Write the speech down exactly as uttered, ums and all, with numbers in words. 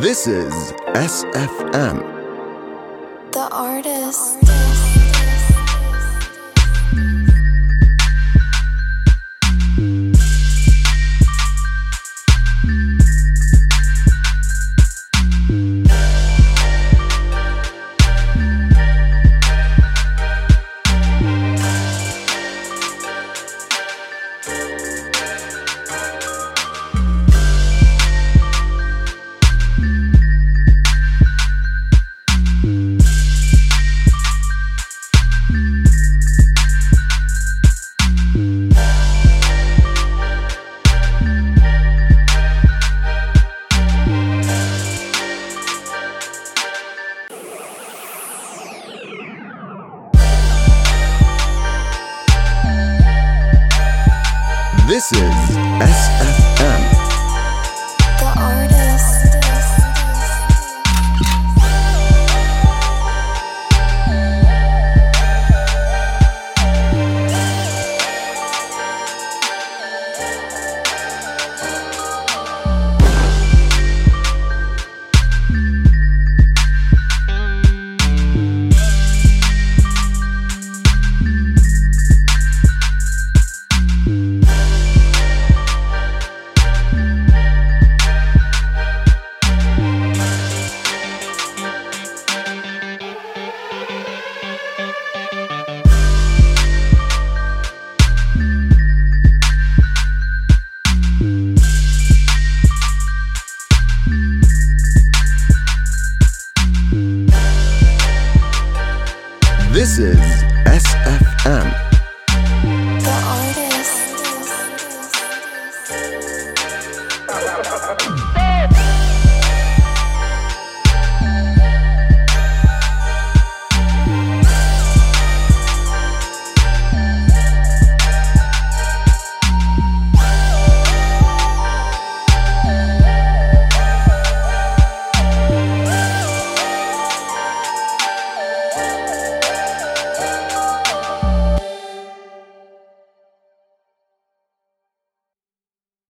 This is S F M. The artist. The artist. This is S F M.